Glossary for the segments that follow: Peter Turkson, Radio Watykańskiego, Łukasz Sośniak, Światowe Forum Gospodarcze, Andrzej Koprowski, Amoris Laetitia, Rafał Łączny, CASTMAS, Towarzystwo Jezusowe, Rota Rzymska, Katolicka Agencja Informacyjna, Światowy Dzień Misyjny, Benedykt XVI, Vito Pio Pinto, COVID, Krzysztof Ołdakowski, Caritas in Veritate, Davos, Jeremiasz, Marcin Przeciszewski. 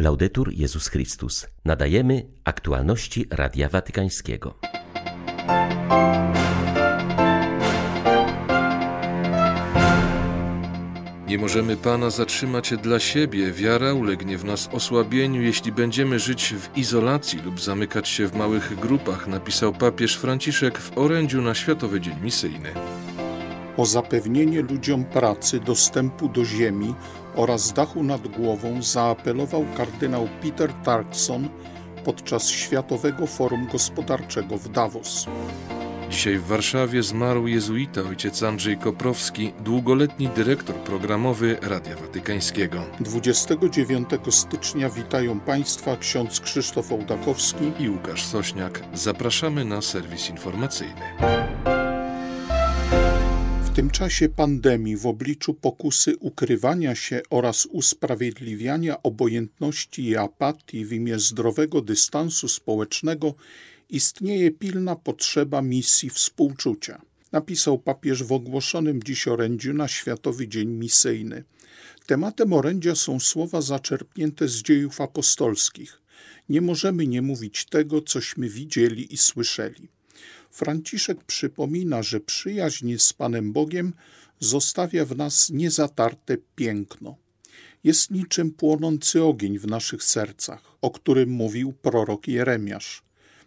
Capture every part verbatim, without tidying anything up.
Laudetur Jezus Chrystus. Nadajemy aktualności Radia Watykańskiego. Nie możemy Pana zatrzymać dla siebie. Wiara ulegnie w nas osłabieniu, jeśli będziemy żyć w izolacji lub zamykać się w małych grupach, napisał papież Franciszek w orędziu na Światowy Dzień Misyjny. O zapewnienie ludziom pracy, dostępu do ziemi oraz dachu nad głową zaapelował kardynał Peter Turkson podczas Światowego Forum Gospodarczego w Davos. Dzisiaj w Warszawie zmarł jezuita ojciec Andrzej Koprowski, długoletni dyrektor programowy Radia Watykańskiego. dwudziestego dziewiątego stycznia witają Państwa ksiądz Krzysztof Ołdakowski i Łukasz Sośniak. Zapraszamy na serwis informacyjny. W tym czasie pandemii, w obliczu pokusy ukrywania się oraz usprawiedliwiania obojętności i apatii w imię zdrowego dystansu społecznego, istnieje pilna potrzeba misji współczucia, napisał papież w ogłoszonym dziś orędziu na Światowy Dzień Misyjny. Tematem orędzia są słowa zaczerpnięte z dziejów apostolskich. Nie możemy nie mówić tego, cośmy widzieli i słyszeli. Franciszek przypomina, że przyjaźń z Panem Bogiem zostawia w nas niezatarte piękno. Jest niczym płonący ogień w naszych sercach, o którym mówił prorok Jeremiasz.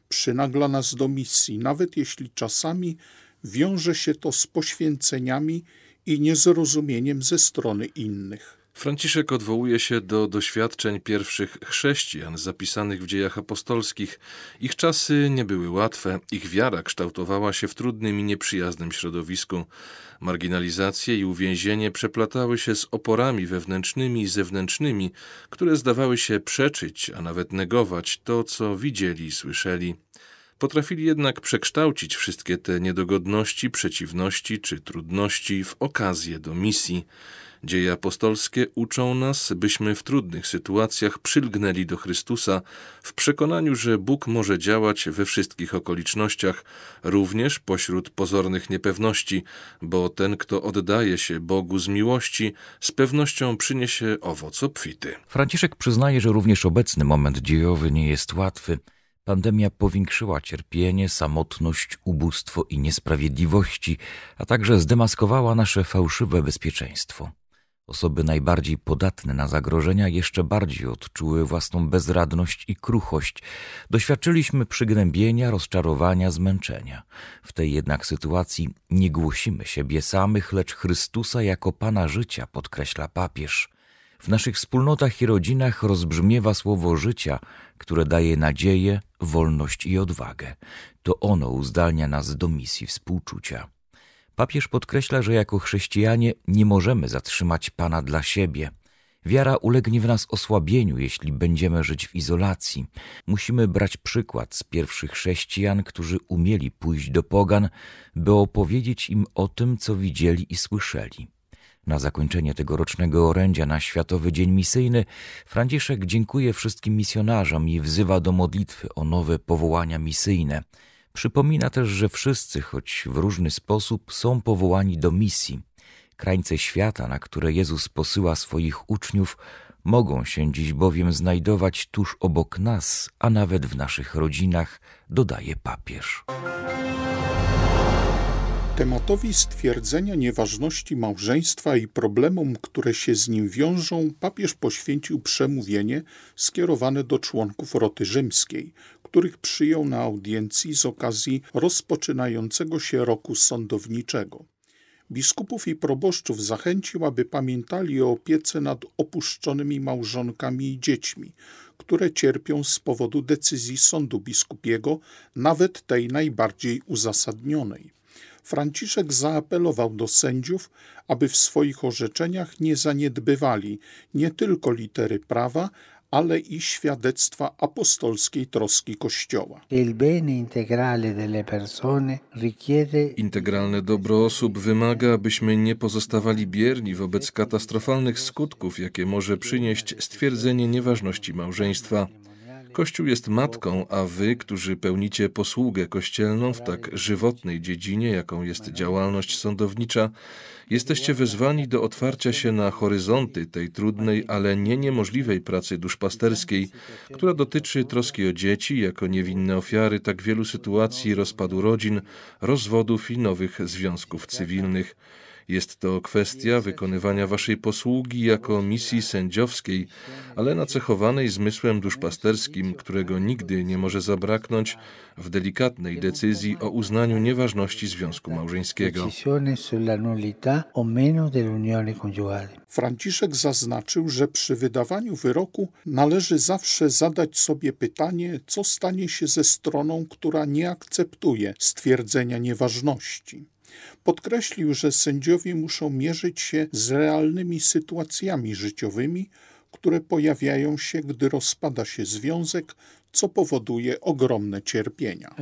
Przynagla nas do misji, nawet jeśli czasami wiąże się to z poświęceniami i niezrozumieniem ze strony innych. Franciszek odwołuje się do doświadczeń pierwszych chrześcijan zapisanych w dziejach apostolskich. Ich czasy nie były łatwe, ich wiara kształtowała się w trudnym i nieprzyjaznym środowisku. Marginalizacje i uwięzienie przeplatały się z oporami wewnętrznymi i zewnętrznymi, które zdawały się przeczyć, a nawet negować to, co widzieli i słyszeli. Potrafili jednak przekształcić wszystkie te niedogodności, przeciwności czy trudności w okazję do misji. Dzieje apostolskie uczą nas, byśmy w trudnych sytuacjach przylgnęli do Chrystusa w przekonaniu, że Bóg może działać we wszystkich okolicznościach, również pośród pozornych niepewności, bo ten, kto oddaje się Bogu z miłości, z pewnością przyniesie owoc obfity. Franciszek przyznaje, że również obecny moment dziejowy nie jest łatwy. Pandemia powiększyła cierpienie, samotność, ubóstwo i niesprawiedliwości, a także zdemaskowała nasze fałszywe bezpieczeństwo. Osoby najbardziej podatne na zagrożenia jeszcze bardziej odczuły własną bezradność i kruchość. Doświadczyliśmy przygnębienia, rozczarowania, zmęczenia. W tej jednak sytuacji nie głosimy siebie samych, lecz Chrystusa jako Pana życia, podkreśla papież. W naszych wspólnotach i rodzinach rozbrzmiewa słowo życia, które daje nadzieję, wolność i odwagę. To ono uzdalnia nas do misji współczucia. Papież podkreśla, że jako chrześcijanie nie możemy zatrzymać Pana dla siebie. Wiara ulegnie w nas osłabieniu, jeśli będziemy żyć w izolacji. Musimy brać przykład z pierwszych chrześcijan, którzy umieli pójść do pogan, by opowiedzieć im o tym, co widzieli i słyszeli. Na zakończenie tegorocznego orędzia na Światowy Dzień Misyjny Franciszek dziękuje wszystkim misjonarzom i wzywa do modlitwy o nowe powołania misyjne. Przypomina też, że wszyscy, choć w różny sposób, są powołani do misji. Krańce świata, na które Jezus posyła swoich uczniów, mogą się dziś bowiem znajdować tuż obok nas, a nawet w naszych rodzinach, dodaje papież. Tematowi stwierdzenia nieważności małżeństwa i problemom, które się z nim wiążą, papież poświęcił przemówienie skierowane do członków Roty Rzymskiej, których przyjął na audiencji z okazji rozpoczynającego się roku sądowniczego. Biskupów i proboszczów zachęcił, aby pamiętali o opiece nad opuszczonymi małżonkami i dziećmi, które cierpią z powodu decyzji sądu biskupiego, nawet tej najbardziej uzasadnionej. Franciszek zaapelował do sędziów, aby w swoich orzeczeniach nie zaniedbywali nie tylko litery prawa, ale i świadectwa apostolskiej troski Kościoła. Integralne dobro osób wymaga, abyśmy nie pozostawali bierni wobec katastrofalnych skutków, jakie może przynieść stwierdzenie nieważności małżeństwa. Kościół jest matką, a wy, którzy pełnicie posługę kościelną w tak żywotnej dziedzinie, jaką jest działalność sądownicza, jesteście wezwani do otwarcia się na horyzonty tej trudnej, ale nie niemożliwej pracy duszpasterskiej, która dotyczy troski o dzieci jako niewinne ofiary tak wielu sytuacji rozpadu rodzin, rozwodów i nowych związków cywilnych. Jest to kwestia wykonywania waszej posługi jako misji sędziowskiej, ale nacechowanej zmysłem duszpasterskim, którego nigdy nie może zabraknąć w delikatnej decyzji o uznaniu nieważności związku małżeńskiego. Franciszek zaznaczył, że przy wydawaniu wyroku należy zawsze zadać sobie pytanie, co stanie się ze stroną, która nie akceptuje stwierdzenia nieważności. Podkreślił, że sędziowie muszą mierzyć się z realnymi sytuacjami życiowymi, które pojawiają się, gdy rozpada się związek, co powoduje ogromne cierpienia.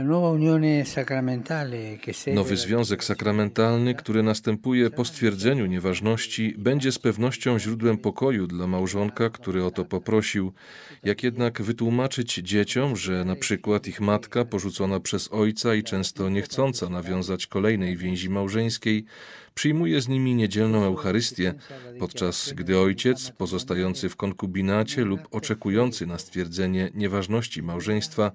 Nowy związek sakramentalny, który następuje po stwierdzeniu nieważności, będzie z pewnością źródłem pokoju dla małżonka, który o to poprosił. Jak jednak wytłumaczyć dzieciom, że na przykład ich matka, porzucona przez ojca i często niechcąca nawiązać kolejnej więzi małżeńskiej, przyjmuje z nimi niedzielną Eucharystię, podczas gdy ojciec, pozostający w konkubinacie lub oczekujący na stwierdzenie nieważności małżeństwa,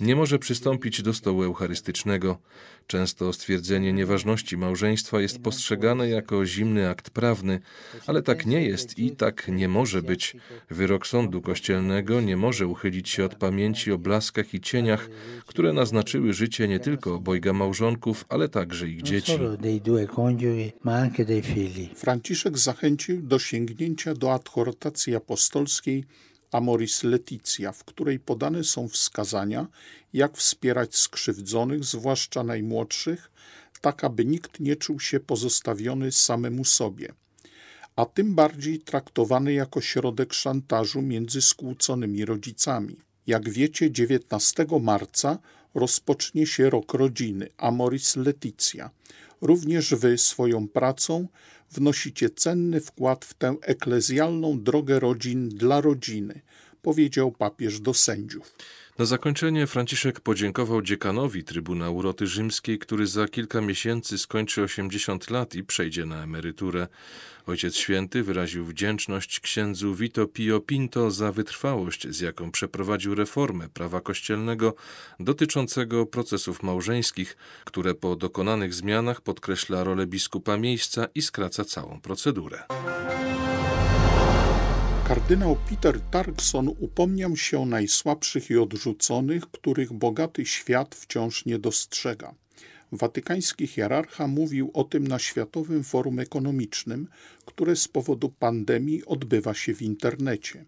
nie może przystąpić do stołu eucharystycznego. Często stwierdzenie nieważności małżeństwa jest postrzegane jako zimny akt prawny, ale tak nie jest i tak nie może być. Wyrok sądu kościelnego nie może uchylić się od pamięci o blaskach i cieniach, które naznaczyły życie nie tylko obojga małżonków, ale także ich dzieci. Franciszek zachęcił do sięgnięcia do adhortacji apostolskiej Amoris Laetitia, w której podane są wskazania, jak wspierać skrzywdzonych, zwłaszcza najmłodszych, tak aby nikt nie czuł się pozostawiony samemu sobie, a tym bardziej traktowany jako środek szantażu między skłóconymi rodzicami. Jak wiecie, dziewiętnastego marca rozpocznie się Rok Rodziny, Amoris Laetitia. Również wy swoją pracą wnosicie cenny wkład w tę eklezjalną drogę rodzin dla rodziny, powiedział papież do sędziów. Na zakończenie Franciszek podziękował dziekanowi Trybunału Roty Rzymskiej, który za kilka miesięcy skończy osiemdziesiąt lat i przejdzie na emeryturę. Ojciec Święty wyraził wdzięczność księdzu Vito Pio Pinto za wytrwałość, z jaką przeprowadził reformę prawa kościelnego dotyczącego procesów małżeńskich, które po dokonanych zmianach podkreśla rolę biskupa miejsca i skraca całą procedurę. Kardynał Peter Turkson upomniał się o najsłabszych i odrzuconych, których bogaty świat wciąż nie dostrzega. Watykański hierarcha mówił o tym na Światowym Forum Ekonomicznym, które z powodu pandemii odbywa się w internecie.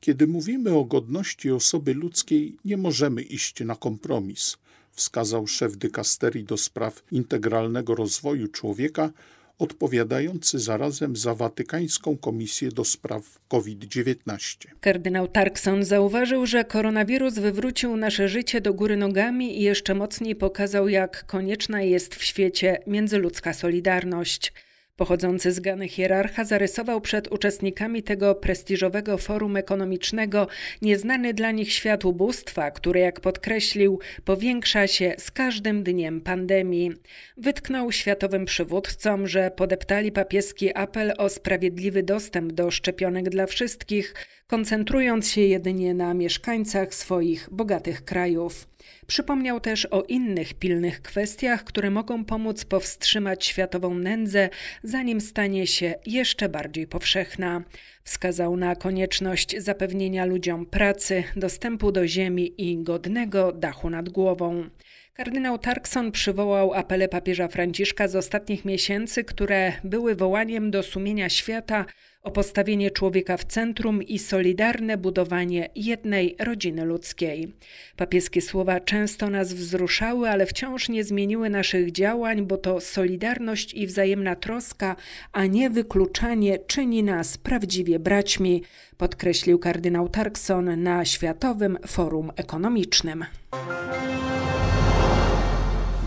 Kiedy mówimy o godności osoby ludzkiej, nie możemy iść na kompromis, wskazał szef dykasterii do spraw integralnego rozwoju człowieka, odpowiadający zarazem za Watykańską Komisję do Spraw COVID dziewiętnaście. Kardynał Turkson zauważył, że koronawirus wywrócił nasze życie do góry nogami i jeszcze mocniej pokazał, jak konieczna jest w świecie międzyludzka solidarność. Pochodzący z Gany hierarcha zarysował przed uczestnikami tego prestiżowego forum ekonomicznego nieznany dla nich świat ubóstwa, który, jak podkreślił, powiększa się z każdym dniem pandemii. Wytknął światowym przywódcom, że podeptali papieski apel o sprawiedliwy dostęp do szczepionek dla wszystkich, koncentrując się jedynie na mieszkańcach swoich bogatych krajów. Przypomniał też o innych pilnych kwestiach, które mogą pomóc powstrzymać światową nędzę, zanim stanie się jeszcze bardziej powszechna. Wskazał na konieczność zapewnienia ludziom pracy, dostępu do ziemi i godnego dachu nad głową. Kardynał Turkson przywołał apele papieża Franciszka z ostatnich miesięcy, które były wołaniem do sumienia świata o postawienie człowieka w centrum i solidarne budowanie jednej rodziny ludzkiej. Papieskie słowa często nas wzruszały, ale wciąż nie zmieniły naszych działań, bo to solidarność i wzajemna troska, a nie wykluczanie czyni nas prawdziwie braćmi, podkreślił kardynał Turkson na Światowym Forum Ekonomicznym.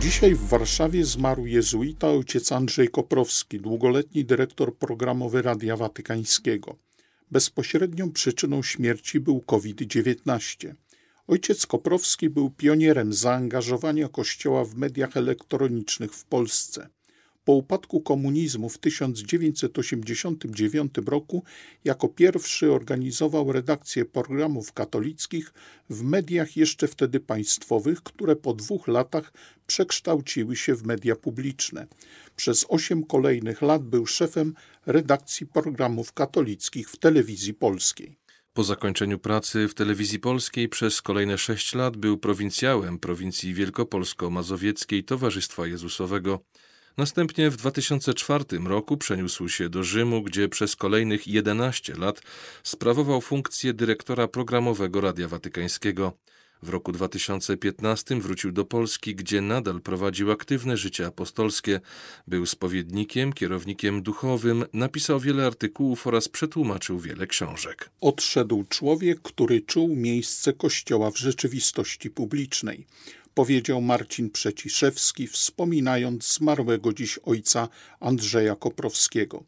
Dzisiaj w Warszawie zmarł jezuita ojciec Andrzej Koprowski, długoletni dyrektor programowy Radia Watykańskiego. Bezpośrednią przyczyną śmierci był COVID dziewiętnaście. Ojciec Koprowski był pionierem zaangażowania Kościoła w mediach elektronicznych w Polsce. Po upadku komunizmu w tysiąc dziewięćset osiemdziesiątym dziewiątym roku jako pierwszy organizował redakcję programów katolickich w mediach jeszcze wtedy państwowych, które po dwóch latach przekształciły się w media publiczne. Przez osiem kolejnych lat był szefem redakcji programów katolickich w Telewizji Polskiej. Po zakończeniu pracy w Telewizji Polskiej przez kolejne sześć lat był prowincjałem prowincji wielkopolsko-mazowieckiej Towarzystwa Jezusowego. Następnie w dwa tysiące czwartym roku przeniósł się do Rzymu, gdzie przez kolejnych jedenaście lat sprawował funkcję dyrektora programowego Radia Watykańskiego. W roku dwa tysiące piętnastym wrócił do Polski, gdzie nadal prowadził aktywne życie apostolskie. Był spowiednikiem, kierownikiem duchowym, napisał wiele artykułów oraz przetłumaczył wiele książek. Odszedł człowiek, który czuł miejsce Kościoła w rzeczywistości publicznej, powiedział Marcin Przeciszewski, wspominając zmarłego dziś ojca Andrzeja Koprowskiego.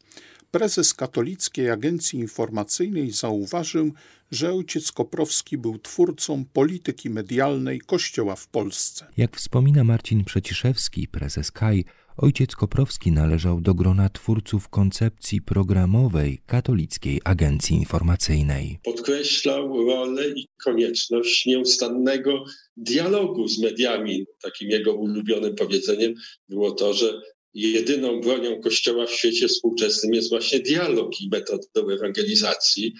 Prezes Katolickiej Agencji Informacyjnej zauważył, że ojciec Koprowski był twórcą polityki medialnej Kościoła w Polsce. Jak wspomina Marcin Przeciszewski, prezes K A I, ojciec Koprowski należał do grona twórców koncepcji programowej Katolickiej Agencji Informacyjnej. Podkreślał rolę i konieczność nieustannego dialogu z mediami. Takim jego ulubionym powiedzeniem było to, że jedyną bronią Kościoła w świecie współczesnym jest właśnie dialog i metodą ewangelizacji.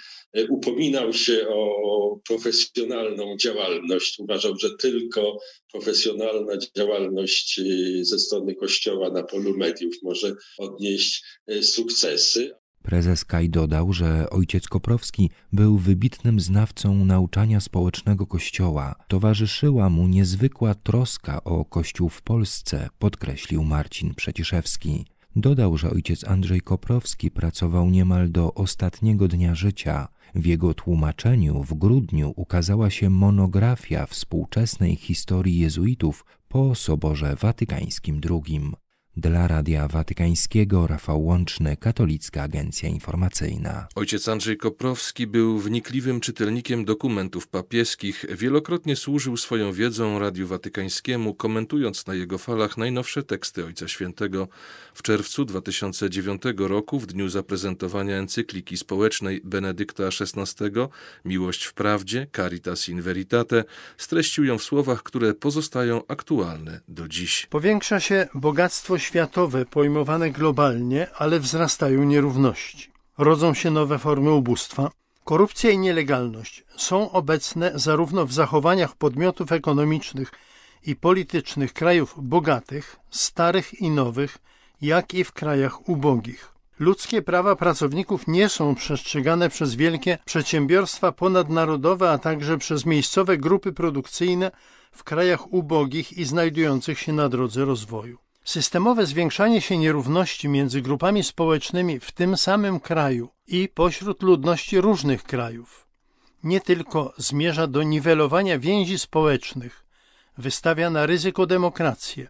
Upominał się o profesjonalną działalność. Uważał, że tylko profesjonalna działalność ze strony Kościoła na polu mediów może odnieść sukcesy. Prezes K A I dodał, że ojciec Koprowski był wybitnym znawcą nauczania społecznego Kościoła. Towarzyszyła mu niezwykła troska o Kościół w Polsce, podkreślił Marcin Przeciszewski. Dodał, że ojciec Andrzej Koprowski pracował niemal do ostatniego dnia życia. W jego tłumaczeniu w grudniu ukazała się monografia współczesnej historii jezuitów po Soborze Watykańskim drugi. Dla Radia Watykańskiego Rafał Łączny, Katolicka Agencja Informacyjna. Ojciec Andrzej Koprowski był wnikliwym czytelnikiem dokumentów papieskich. Wielokrotnie służył swoją wiedzą Radiu Watykańskiemu, komentując na jego falach najnowsze teksty Ojca Świętego. W czerwcu dwa tysiące dziewiątym roku, w dniu zaprezentowania encykliki społecznej Benedykta szesnastego Miłość w prawdzie, Caritas in Veritate, streścił ją w słowach, które pozostają aktualne do dziś. Powiększa się bogactwo światowe pojmowane globalnie, ale wzrastają nierówności. Rodzą się nowe formy ubóstwa. Korupcja i nielegalność są obecne zarówno w zachowaniach podmiotów ekonomicznych i politycznych krajów bogatych, starych i nowych, jak i w krajach ubogich. Ludzkie prawa pracowników nie są przestrzegane przez wielkie przedsiębiorstwa ponadnarodowe, a także przez miejscowe grupy produkcyjne w krajach ubogich i znajdujących się na drodze rozwoju. Systemowe zwiększanie się nierówności między grupami społecznymi w tym samym kraju i pośród ludności różnych krajów nie tylko zmierza do niwelowania więzi społecznych, wystawia na ryzyko demokrację,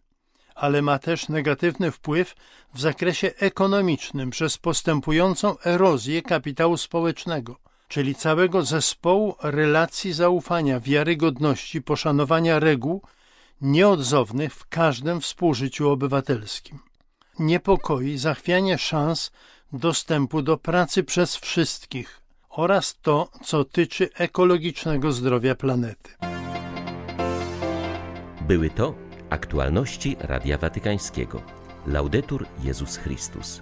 ale ma też negatywny wpływ w zakresie ekonomicznym przez postępującą erozję kapitału społecznego, czyli całego zespołu relacji zaufania, wiarygodności, poszanowania reguł nieodzownych w każdym współżyciu obywatelskim. Niepokoi zachwianie szans dostępu do pracy przez wszystkich oraz to, co tyczy ekologicznego zdrowia planety. Były to aktualności Radia Watykańskiego. Laudetur Jezus Chrystus.